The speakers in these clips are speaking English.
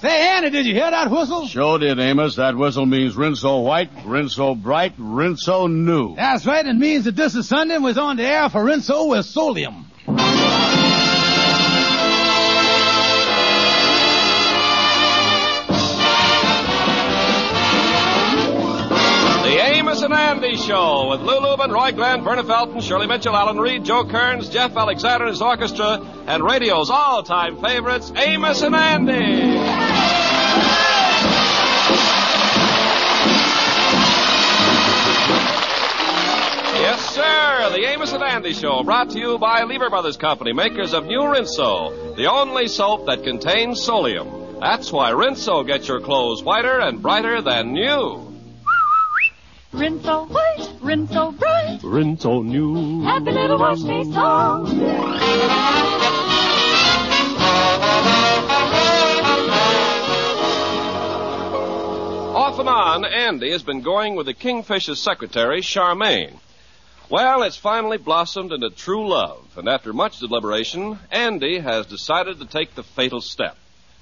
Say, Andy, did you hear that whistle? Sure did, Amos. That whistle means Rinso white, Rinso bright, Rinso new. That's right. It means that this is Sunday and was on the air for Rinso with Solium. The Amos and Andy Show with Lou Lubin, Roy Glenn, Verna Felton, Shirley Mitchell, Alan Reed, Joe Kearns, Jeff Alexander and his orchestra, and radio's all-time favorites, Amos and Andy. Yes, sir. The Amos and Andy Show, brought to you by Lever Brothers Company, makers of new Rinso, the only soap that contains Solium. That's why Rinso gets your clothes whiter and brighter than new. Rinso white, Rinso bright, Rinso new. Happy little wash day song. Off and on, Andy has been going with the Kingfish's secretary, Charmaine. Well, it's finally blossomed into true love, and after much deliberation, Andy has decided to take the fatal step.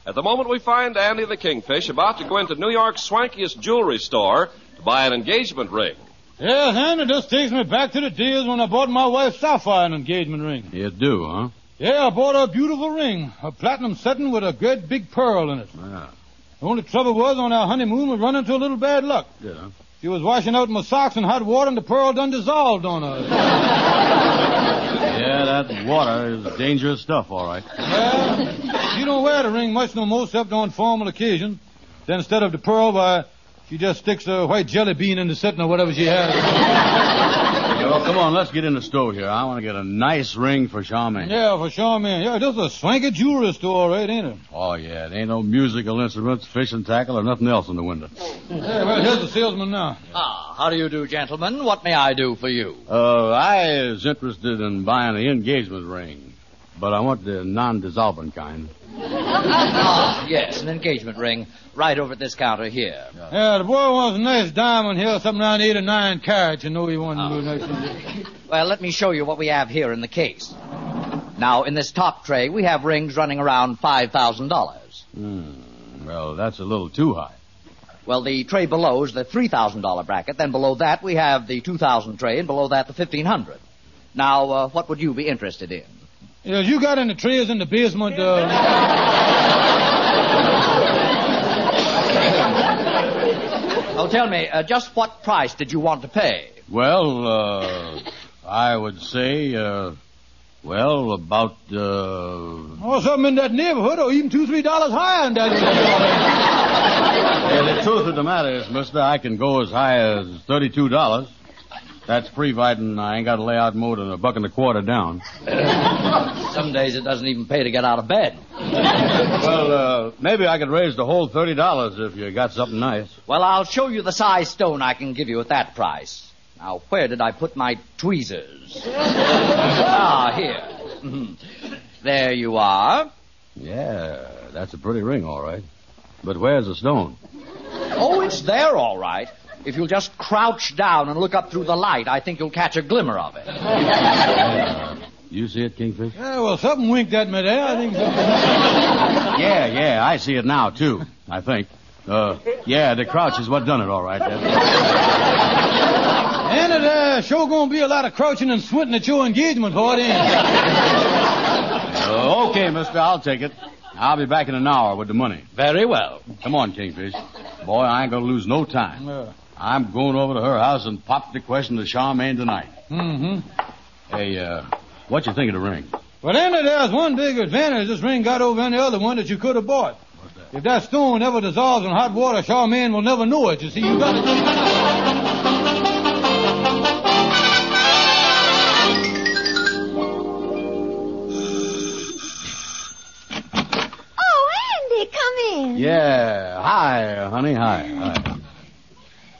At the moment, we find Andy the Kingfish about to go into New York's swankiest jewelry store to buy an engagement ring. Yes, Andy, this takes me back to the days when I bought my wife Sapphire an engagement ring. You do, huh? Yeah, I bought her a beautiful ring, a platinum setting with a great big pearl in it. Yeah. The only trouble was, on our honeymoon, we run into a little bad luck. Yeah. She was washing out my socks in hot water, and the pearl done dissolved on her. Yeah, that water is dangerous stuff, all right. Well, she don't wear the ring much no more, except on formal occasion. Then instead of the pearl, she just sticks a white jelly bean in the setting or whatever she has. Well, come on, let's get in the store here. I want to get a nice ring for Charmaine. Yeah, for Charmaine. Yeah, this is a swanky jewelry store, all right, ain't it? Oh, yeah. It ain't no musical instruments, fishing tackle, or nothing else in the window. Yeah, well, here's the salesman now. Ah, how do you do, gentlemen? What may I do for you? I is interested in buying the engagement ring, but I want the non-dissolving kind. Ah, yes, an engagement ring right over at this counter here. Yeah, the boy wants a nice diamond here, something around 8 or 9 carats. You know he wanted to do nice. Well, let me show you what we have here in the case. Now, in this top tray, we have rings running around $5,000. Well, that's a little too high. Well, the tray below is the $3,000 bracket. Then below that, we have the $2,000 tray, and below that, the $1,500. Now, what would you be interested in? Yeah, you got in the trees in the basement, Oh, tell me, just what price did you want to pay? Well, I would say, about, something in that neighborhood, or even $2-3 higher than that. Yeah, the truth of the matter is, mister, I can go as high as $32. That's providing I ain't got to lay out more than $1.25 down. Some days it doesn't even pay to get out of bed. Well, maybe I could raise the whole $30 if you got something nice. Well, I'll show you the size stone I can give you at that price. Now, where did I put my tweezers? Here. Mm-hmm. There you are. Yeah, that's a pretty ring, all right. But where's the stone? Oh, it's there, all right. If you'll just crouch down and look up through the light, I think you'll catch a glimmer of it. You see it, Kingfish? Yeah, well, something winked at me there. I think so. Yeah, I see it now, too, I think. The crouch is what done it, all right. And it sure gonna be a lot of crouching and squinting at your engagement, ain't it? Oh, okay, mister, I'll take it. I'll be back in an hour with the money. Very well. Come on, Kingfish. Boy, I ain't gonna lose no time. No. I'm going over to her house and pop the question to Charmaine tonight. Mm-hmm. Hey, what you think of the ring? Well, Andy, there's one big advantage this ring got over any other one that you could have bought. What's that? If that stone ever dissolves in hot water, Charmaine will never know it. You see, you got it. Yeah. Hi, honey. Hi.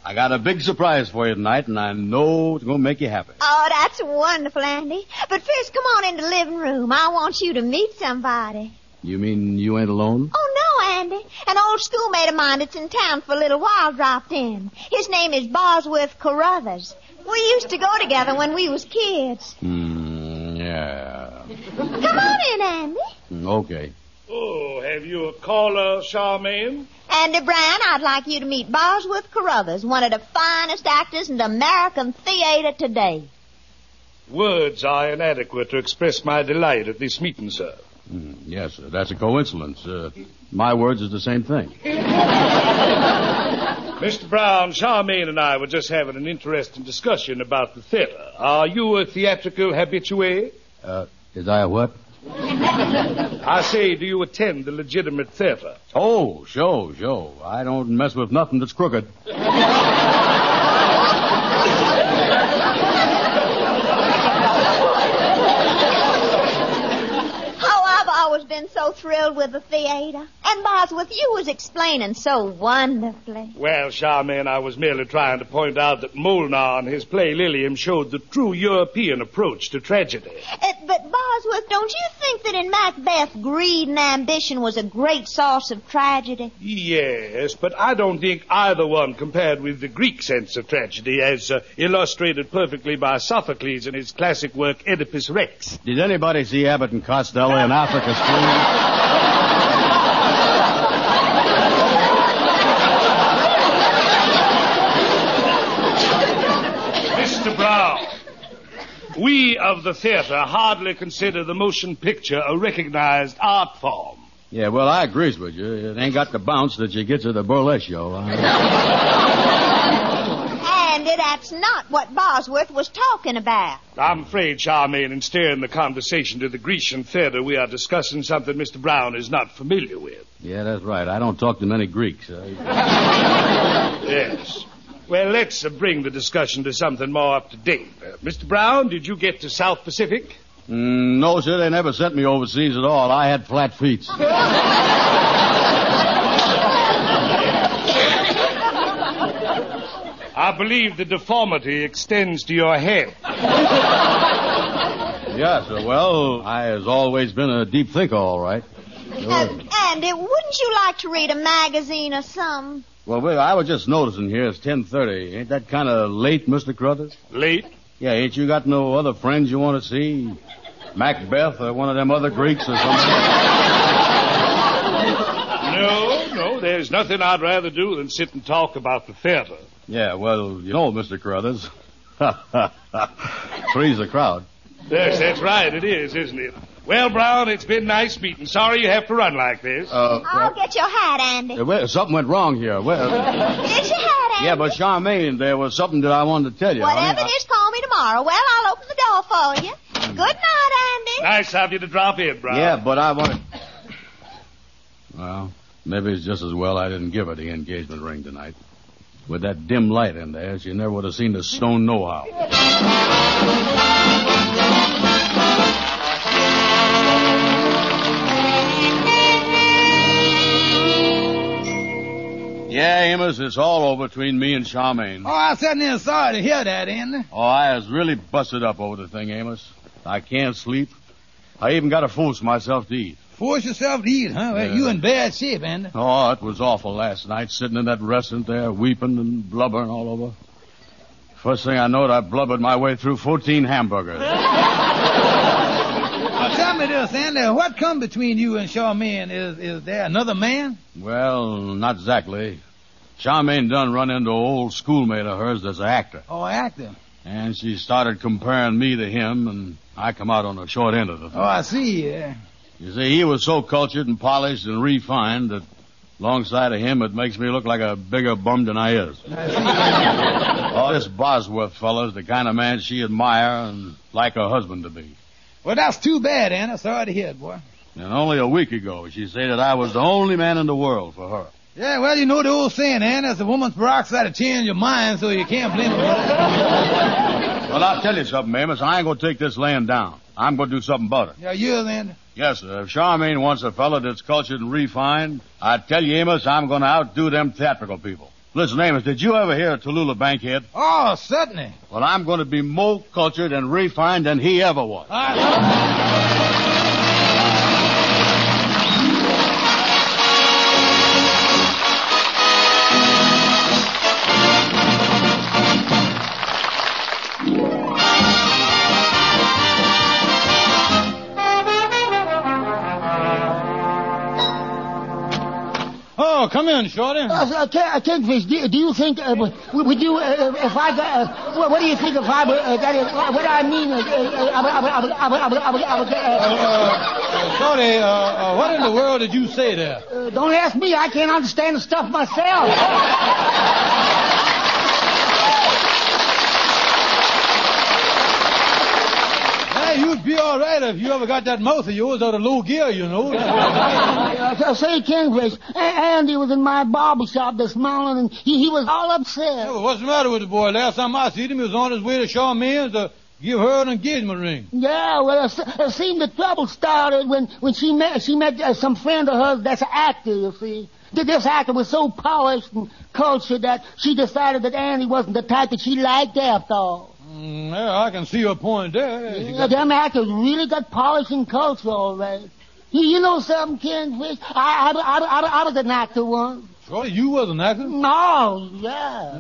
I got a big surprise for you tonight, and I know it's going to make you happy. Oh, that's wonderful, Andy. But first, come on in the living room. I want you to meet somebody. You mean you ain't alone? Oh, no, Andy. An old schoolmate of mine that's in town for a little while dropped in. His name is Bosworth Carruthers. We used to go together when we was kids. Yeah. Come on in, Andy. Okay. Oh, have you a caller, Charmaine? Andy Brown, I'd like you to meet Bosworth Carruthers, one of the finest actors in the American theater today. Words are inadequate to express my delight at this meeting, sir. Yes, sir. That's a coincidence. My words is the same thing. Mr. Brown, Charmaine and I were just having an interesting discussion about the theater. Are you a theatrical habitué? Is I a what? I say, do you attend the legitimate theater? Oh, sure. I don't mess with nothing that's crooked. Oh, I've always been so thrilled with the theater. And, Bosworth, you was explaining so wonderfully. Well, Charmaine, I was merely trying to point out that Molnar in his play Lilium showed the true European approach to tragedy. But, Bosworth, don't you think that in Macbeth, greed and ambition was a great source of tragedy? Yes, but I don't think either one compared with the Greek sense of tragedy, as illustrated perfectly by Sophocles in his classic work, Oedipus Rex. Did anybody see Abbott and Costello in Africa Street? We of the theater hardly consider the motion picture a recognized art form. Yeah, well, I agree with you. It ain't got the bounce that you get to the burlesque show. Andy, that's not what Bosworth was talking about. I'm afraid, Charmaine, in steering the conversation to the Grecian theater, we are discussing something Mr. Brown is not familiar with. Yeah, that's right. I don't talk to many Greeks. Yes. Well, let's bring the discussion to something more up to date. Mr. Brown, did you get to South Pacific? No, sir. They never sent me overseas at all. I had flat feet. I believe the deformity extends to your head. Yes, sir. Well, I has always been a deep thinker, all right. Andy, wouldn't you like to read a magazine or something? Well, I was just noticing here it's 10:30. Ain't that kind of late, Mr. Carruthers? Late? Yeah, ain't you got no other friends you want to see? Macbeth or one of them other Greeks or something? No, there's nothing I'd rather do than sit and talk about the theater. Yeah, well, you know, Mr. Carruthers, three's the crowd. Yes, that's right. It is, isn't it? Well, Brown, it's been nice meeting. Sorry you have to run like this. I'll get your hat, Andy. Something went wrong here. Here's your hat, Andy. Yeah, but Charmaine, there was something that I wanted to tell you. Whatever it is, call me tomorrow. Well, I'll open the door for you. Good night, Andy. Nice of you to drop in, Brown. Yeah, but I want to... Well, maybe it's just as well I didn't give her the engagement ring tonight. With that dim light in there, she never would have seen the stone know-how. Yeah, Amos, it's all over between me and Charmaine. Oh, I certainly am sorry to hear that, Andy. Oh, I was really busted up over the thing, Amos. I can't sleep. I even got to force myself to eat. Force yourself to eat, huh? Well, you in bad shape, Andy. Oh, it was awful last night, sitting in that restaurant there, weeping and blubbering all over. First thing I knowed, I blubbered my way through 14 hamburgers. Well, tell me this, Andy. What come between you and Charmaine? Is there another man? Well, not exactly. Charmaine done run into an old schoolmate of hers that's an actor. Oh, actor. And she started comparing me to him, and I come out on the short end of the thing. Oh, I see. You see, he was so cultured and polished and refined that alongside of him, it makes me look like a bigger bum than I is. Oh, this Bosworth fellow's the kind of man she admire and like her husband to be. Well, that's too bad, Anna. Sorry to hear it, boy. And only a week ago, she said that I was the only man in the world for her. Yeah, well, you know the old saying, Anna, it's a woman's peroxide to change your mind, so you can't blame her. Well, I'll tell you something, Amos. I ain't going to take this laying down. I'm going to do something about it. Yeah, you, Anna? Yes, sir. If Charmaine wants a fella that's cultured and refined, I tell you, Amos, I'm going to outdo them theatrical people. Listen, Amos, did you ever hear of Tallulah Bankhead? Oh, certainly. Well, I'm going to be more cultured and refined than he ever was. Come in, Shorty. Kingfish, do you think, would you, if I got, what do you think if I were, that is, what I mean, Shorty, what in the world did you say there? Don't ask me. I can't understand the stuff myself. You'd be all right if you ever got that mouth of yours out of low gear, you know. Say, Kingfish, Andy was in my barber shop this morning, and he was all upset. Yeah, well, what's the matter with the boy? Last time I seen him, he was on his way to Charmaine's to give her an engagement ring. Yeah, well, it seemed the trouble started when she met some friend of hers that's an actor, you see. This actor was so polished and cultured that she decided that Andy wasn't the type that she liked after all. Yeah, I can see your point there. Yeah, them actors really got polish and culture, all right. You know something, Kingfish? I was an actor once. Sure, you was an actor? No, yeah.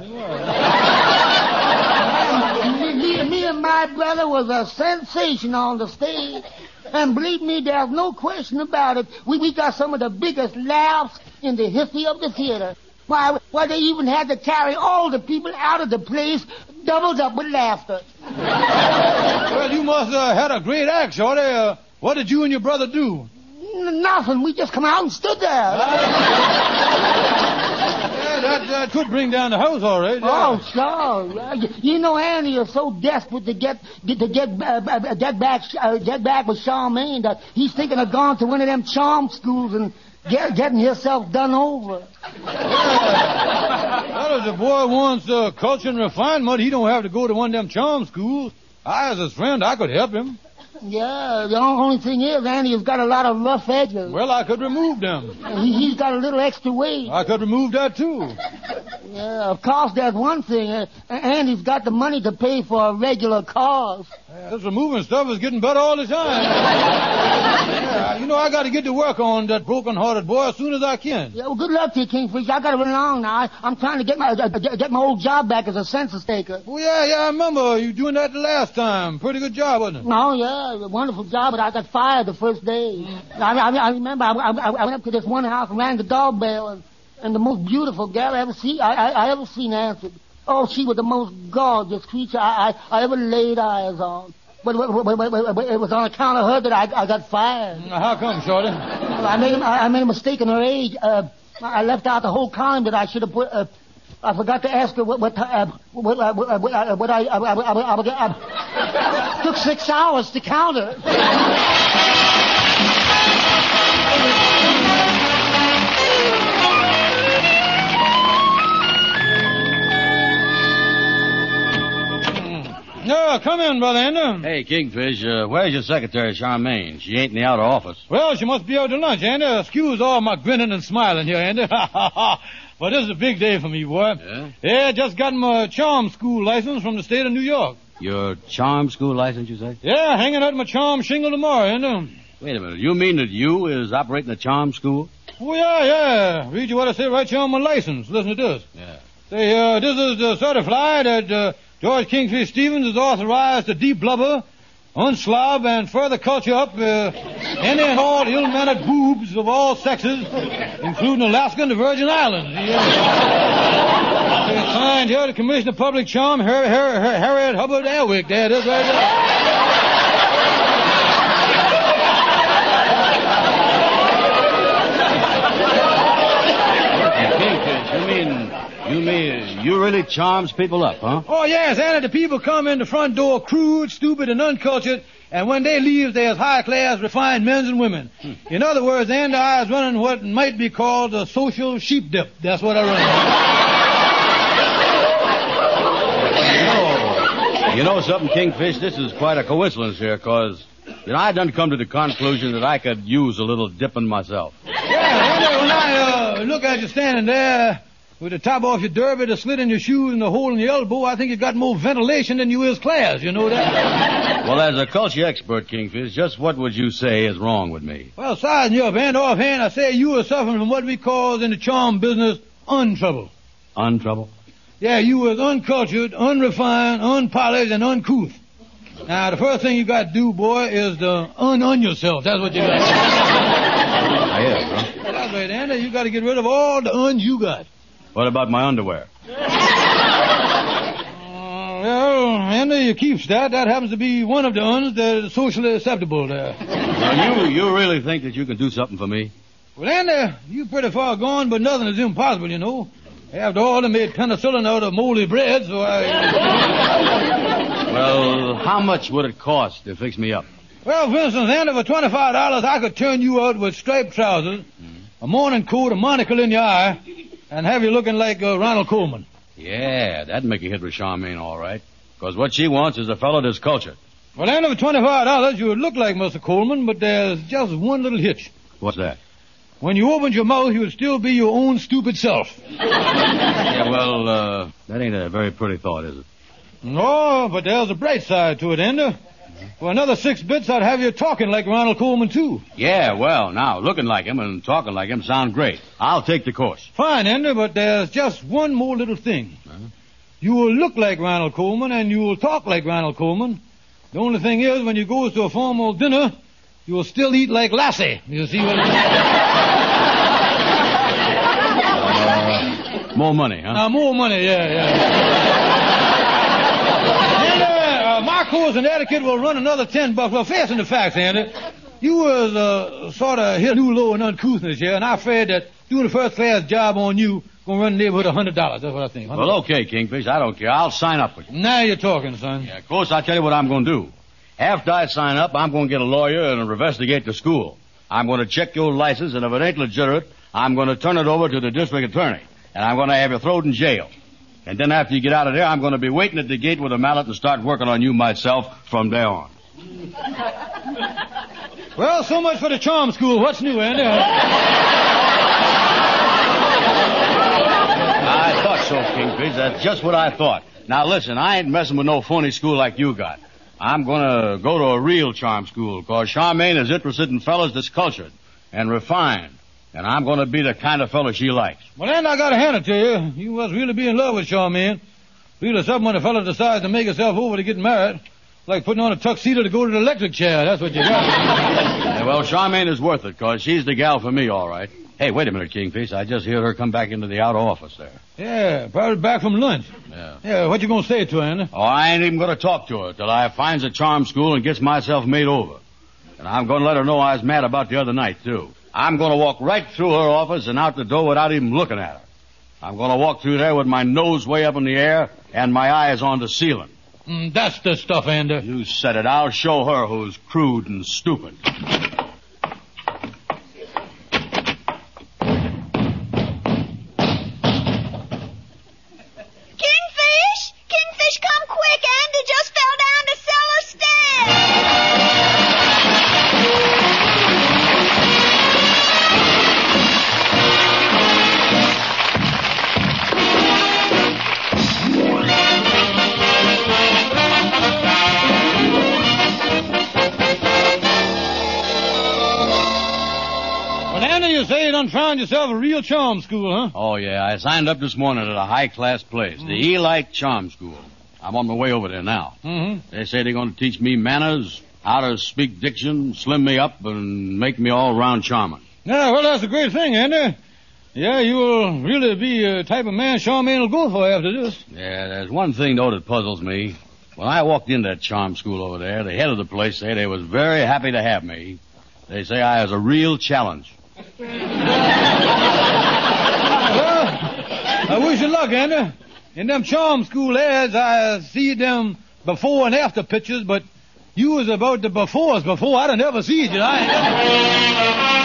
me and my brother was a sensation on the stage. And believe me, there's no question about it. We got some of the biggest laughs in the history of the theater. Why, they even had to carry all the people out of the place, doubled up with laughter. Well, you must have had a great act, Shorty. What did you and your brother do? Nothing. We just come out and stood there. Yeah, that could bring down the house, all right. Yeah. Oh, sure. You know, Andy is so desperate to get back with Charmaine that he's thinking of going to one of them charm schools and getting yourself done over. Well, if the boy wants culture and refinement, he don't have to go to one of them charm schools. I, as his friend, I could help him. Yeah, the only thing is, Andy has got a lot of rough edges. Well, I could remove them. He's got a little extra weight. I could remove that, too. Yeah, of course, that's one thing. Andy's got the money to pay for a regular cause. Yeah, this removing stuff is getting better all the time. Yeah, you know, I got to get to work on that broken-hearted boy as soon as I can. Yeah, well, good luck to you, Kingfish. I got to run along now. I'm trying to get my old job back as a census taker. Oh, yeah, I remember you doing that the last time. Pretty good job, wasn't it? Oh, yeah. A wonderful job, but I got fired the first day. I remember I went up to this one house and rang the doorbell, and the most beautiful girl I ever seen answered. Oh, she was the most gorgeous creature I ever laid eyes on. But it was on account of her that I got fired. How come, Shorty? Well, I made a mistake in her age. I left out the whole column that I should have put. I forgot to ask her what I took 6 hours to count her. No, come in, Brother Ender. Hey, Kingfish, where's your secretary, Charmaine? She ain't in the outer office. Well, she must be out to lunch, Ender. Excuse all my grinning and smiling here, Ender. Ha, ha, ha. But this is a big day for me, boy. Yeah? Yeah, just got my charm school license from the state of New York. Your charm school license, you say? Yeah, hanging out my charm shingle tomorrow, ain't it? Wait a minute. You mean that you is operating a charm school? Oh, yeah. Read you what I say right here on my license. Listen to this. Yeah. Say, this is certified that George Kingfish Stevens is authorized to de-blubber, unslob, and further culture up any and all ill-mannered boobs of all sexes, including Alaska and the Virgin Islands. Yeah. Signed here to Commissioner of Public Charm, Harriet Hubbard Airwick. There it is right there. You really charms people up, huh? Oh, yes, Annie. The people come in the front door crude, stupid, and uncultured, and when they leave, there's high-class, refined men and women. In other words, Andy I is running what might be called a social sheep dip. That's what I run. You know something, Kingfish? This is quite a coincidence here, because I done come to the conclusion that I could use a little dipping myself. Yeah, when I look at you standing there with the top off your derby, the slit in your shoes, and the hole in your elbow, I think you got more ventilation than you is class, you know that? Well, as a culture expert, Kingfish, just what would you say is wrong with me? Well, Sergeant, you're offhand, I say you are suffering from what we call in the charm business, untrouble. Untrouble? Yeah, you was uncultured, unrefined, unpolished, and uncouth. Now, the first thing you got to do, boy, is to un-un yourself. That's what you got to do. Yeah, bro. That's right, Andy. You got to get rid of all the uns you got. What about my underwear? Well, Andy, you keeps that. That happens to be one of the uns that is socially acceptable there. Now, you really think that you can do something for me? Well, Andy, you pretty far gone, but nothing is impossible, you know. After all, they made penicillin out of moldy bread, so I... Well, how much would it cost to fix me up? Well, for instance, Andy, for $25, I could turn you out with striped trousers, a morning coat, a monocle in your eye, and have you looking like Ronald Coleman. Yeah, that'd make a hit with Charmaine, all right. Because what she wants is a fellow that's cultured. Well, Andy, for $25, you would look like Mr. Coleman, but there's just one little hitch. What's that? When you opened your mouth, you would still be your own stupid self. Yeah, well, that ain't a very pretty thought, is it? No, but there's a bright side to it, Ender. For another 6 bits, I'd have you talking like Ronald Coleman, too. Yeah, well, now, looking like him and talking like him sound great. I'll take the course. Fine, Ender, but there's just one more little thing. Huh? You will look like Ronald Coleman, and you will talk like Ronald Coleman. The only thing is, when you go to a formal dinner, you will still eat like Lassie. You see what I mean? More money, huh? More money, yeah. Andy, my course and etiquette will run another $10. Well, facing the facts, Andy, you was sort of hill-low and uncouth this year, and I feared that doing a first-class job on you going to run the neighborhood $100. That's what I think. $100. Well, okay, Kingfish, I don't care. I'll sign up with you. Now you're talking, son. Yeah, of course, I'll tell you what I'm going to do. After I sign up, I'm going to get a lawyer and investigate the school. I'm going to check your license, and if it ain't legitimate, I'm going to turn it over to the district attorney, and I'm going to have you thrown in jail. And then after you get out of there, I'm going to be waiting at the gate with a mallet and start working on you myself from there on. Well, so much for the charm school. What's new, Andy? I thought so, Kingfish. That's just what I thought. Now, listen, I ain't messing with no phony school like you got. I'm gonna go to a real charm school, cause Charmaine is interested in fellas that's cultured and refined, and I'm gonna be the kind of fella she likes. Well, Andy, I gotta hand it to you. You must really be in love with Charmaine. Feel something when a fella decides to make herself over to get married. Like putting on a tuxedo to go to the electric chair. That's what you got. Yeah, well, Charmaine is worth it, cause she's the gal for me, all right. Hey, wait a minute, Kingfish. I just heard her come back into the outer office there. Yeah, probably back from lunch. Yeah. Yeah, what you going to say to her, Andy? Oh, I ain't even going to talk to her till I finds a charm school and gets myself made over. And I'm going to let her know I was mad about the other night, too. I'm going to walk right through her office and out the door without even looking at her. I'm going to walk through there with my nose way up in the air and my eyes on the ceiling. That's the stuff, Andy. You said it. I'll show her who's crude and stupid. Found yourself a real charm school, huh? Oh, yeah. I signed up this morning at a high-class place, the E-Lite Charm School. I'm on my way over there now. Mm-hmm. They say they're going to teach me manners, how to speak diction, slim me up, and make me all-round charming. Yeah, well, that's a great thing, Andy. Yeah, you will really be a type of man Charmaine will go for after this. Yeah, there's one thing, though, that puzzles me. When I walked into that charm school over there, the head of the place said they was very happy to have me. They say I was a real challenge. Well, I wish you luck, Andy. In them charm school ads, I see them before and after pictures, but you was about the befores before. I done never seen you. I ain't never...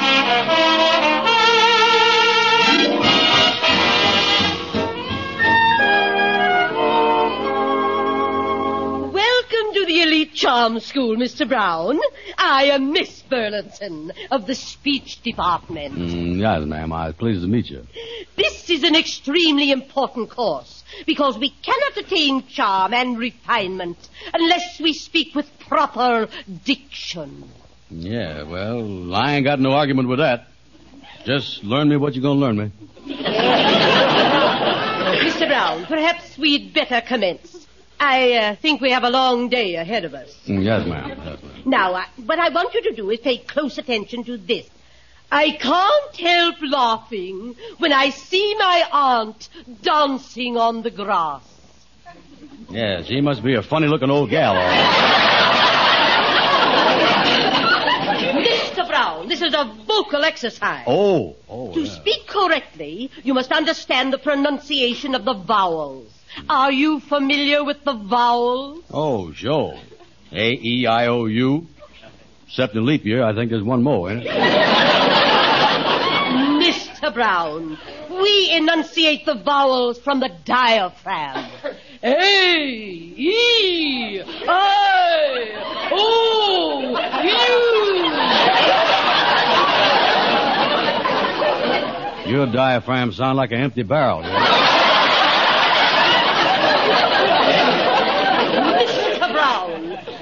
E-Lite Charm School, Mr. Brown. I am Miss Burlington of the speech department. Yes, ma'am. I was pleased to meet you. This is an extremely important course because we cannot attain charm and refinement unless we speak with proper diction. Yeah, well, I ain't got no argument with that. Just learn me what you're going to learn me. Mr. Brown, perhaps we'd better commence. I think we have a long day ahead of us. Yes, ma'am. Yes, ma'am. Now, what I want you to do is pay close attention to this. I can't help laughing when I see my aunt dancing on the grass. Yeah, she must be a funny-looking old gal. Mr. Brown, this is a vocal exercise. Oh. To speak correctly, you must understand the pronunciation of the vowels. Are you familiar with the vowels? Oh, sure. A-E-I-O-U. Except in leap year, I think there's one more, ain't it? Mr. Brown, we enunciate the vowels from the diaphragm. A-E-I-O-U. Your diaphragm sounds like an empty barrel. Yeah?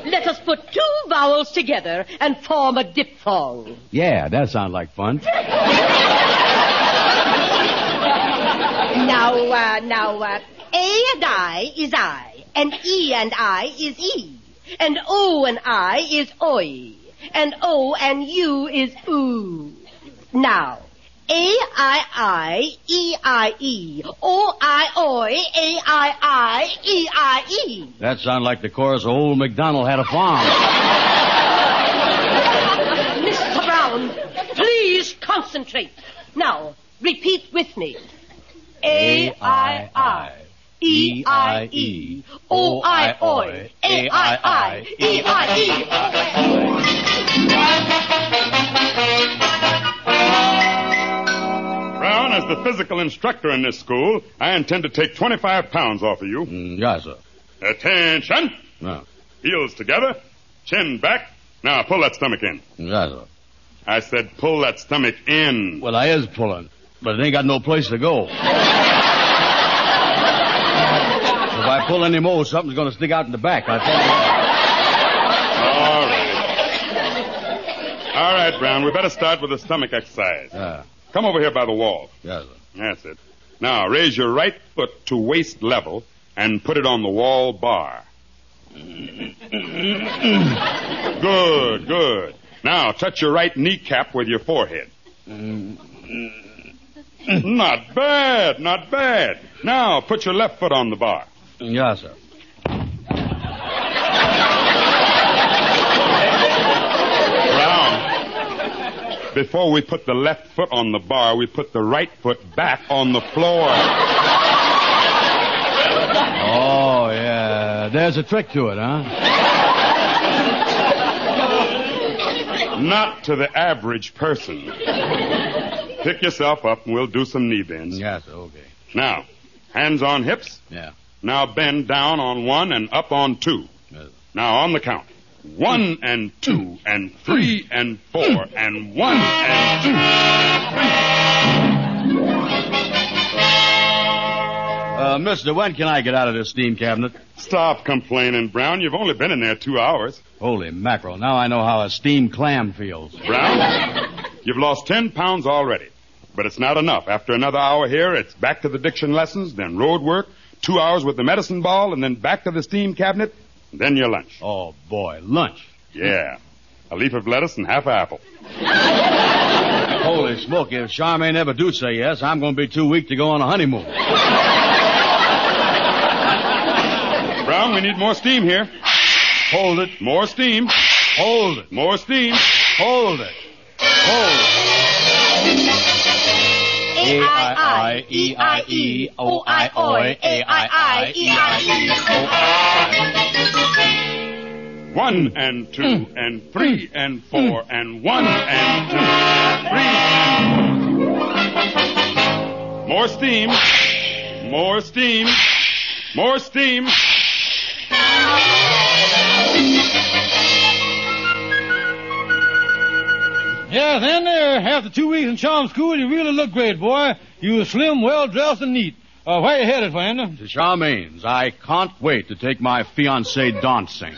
Let us put two vowels together and form a diphthong. Yeah, that sounds like fun. Now, A and I is I, and E and I is E, and O and I is OI, and O and U is OO. Now, A-I-I, E-I-E, O-I-O-I, A-I-I, E-I-E. That sounds like the chorus of Old MacDonald Had a Farm. Mr. Brown, please concentrate. Now, repeat with me. A-I-I, E-I-E, O-I-O-I, A-I-I, E-I-E. Brown, as the physical instructor in this school, I intend to take 25 pounds off of you. Yes, sir. Attention. No. Heels together, chin back. Now, pull that stomach in. Yes, sir. I said pull that stomach in. Well, I is pulling, but it ain't got no place to go. If I pull any more, something's going to stick out in the back. I tell you. All right. All right, Brown, we better start with the stomach exercise. Yeah. Come over here by the wall. Yes, sir. That's it. Now, raise your right foot to waist level and put it on the wall bar. Good. Now, touch your right kneecap with your forehead. Not bad. Now, put your left foot on the bar. Yes, sir. Before we put the left foot on the bar, we put the right foot back on the floor. Oh, yeah. There's a trick to it, huh? Not to the average person. Pick yourself up and we'll do some knee bends. Yes, okay. Now, hands on hips. Yeah. Now bend down on one and up on two. Yes. Now on the count. 1 and 2 and 3 and 4 and 1 and 2. Mister, when can I get out of this steam cabinet? Stop complaining, Brown. You've only been in there 2 hours. Holy mackerel. Now I know how a steamed clam feels. Brown, you've lost 10 pounds already. But it's not enough. After another hour here, it's back to the diction lessons, then road work, 2 hours with the medicine ball, and then back to the steam cabinet. Then your lunch. Oh, boy, lunch. Yeah. A leaf of lettuce and half an apple. Holy smoke, if Charmaine ever do say yes, I'm going to be too weak to go on a honeymoon. Brown, we need more steam here. Hold it. More steam. Hold it. More steam. Hold it. Hold it. A-I-I, I, E-I-E, O-I-O, A-I-I, E-I-E, O-I. 1 and 2 and 3 and 4 and 1 and 2 and 3 and 4. More steam. More steam. More steam. Yeah, then there, after 2 weeks in charm school, you really look great, boy. You were slim, well-dressed, and neat. Where you headed, Flounder? To Charmaine's. I can't wait to take my fiancée dancing.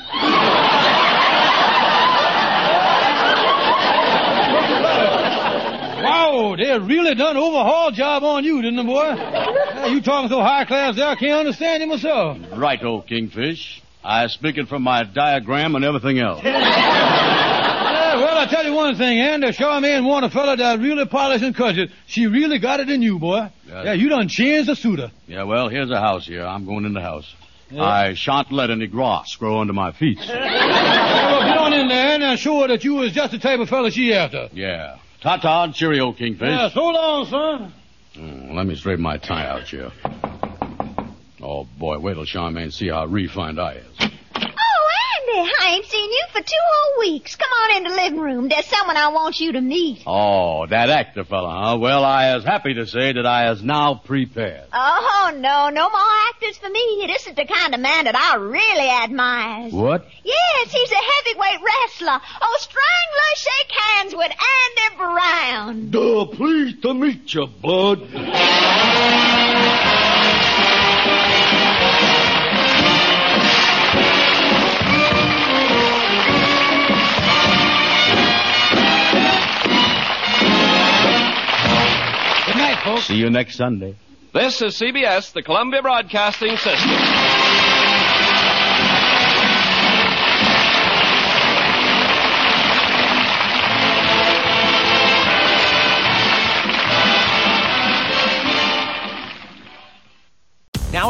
Wow, they really done overhaul job on you, didn't they, boy? You talking so high class there, I can't understand you myself. Right, old Kingfish. I speak it from my diagram and everything else. Well, I tell you one thing, Andy. Charmaine want a fella that really polish and cut it. She really got it in you, boy. Yeah, you done changed the suitor. Yeah, well, here's a house here. I'm going in the house. Yeah. I shan't let any grass grow under my feet. Well, get on in there, and I'm sure that you was just the type of fella she after. Yeah. Ta-ta, cheerio, Kingfish. Yeah, so long, son. Let me straighten my tie out here. Oh, boy, wait till Charmaine see how refined I is. Oh, Andy, I ain't seen you for 2 whole weeks. Come on in the living room. There's someone I want you to meet. Oh, that actor fella, huh? Well, I is happy to say that I is now prepared. Oh, no, no more actors for me. This is the kind of man that I really admire. What? Yes, he's a heavyweight wrestler. Oh, Strangler, shake hands with Andy Brown. Duh, pleased to meet you, bud. See you next Sunday. This is CBS, the Columbia Broadcasting System. Now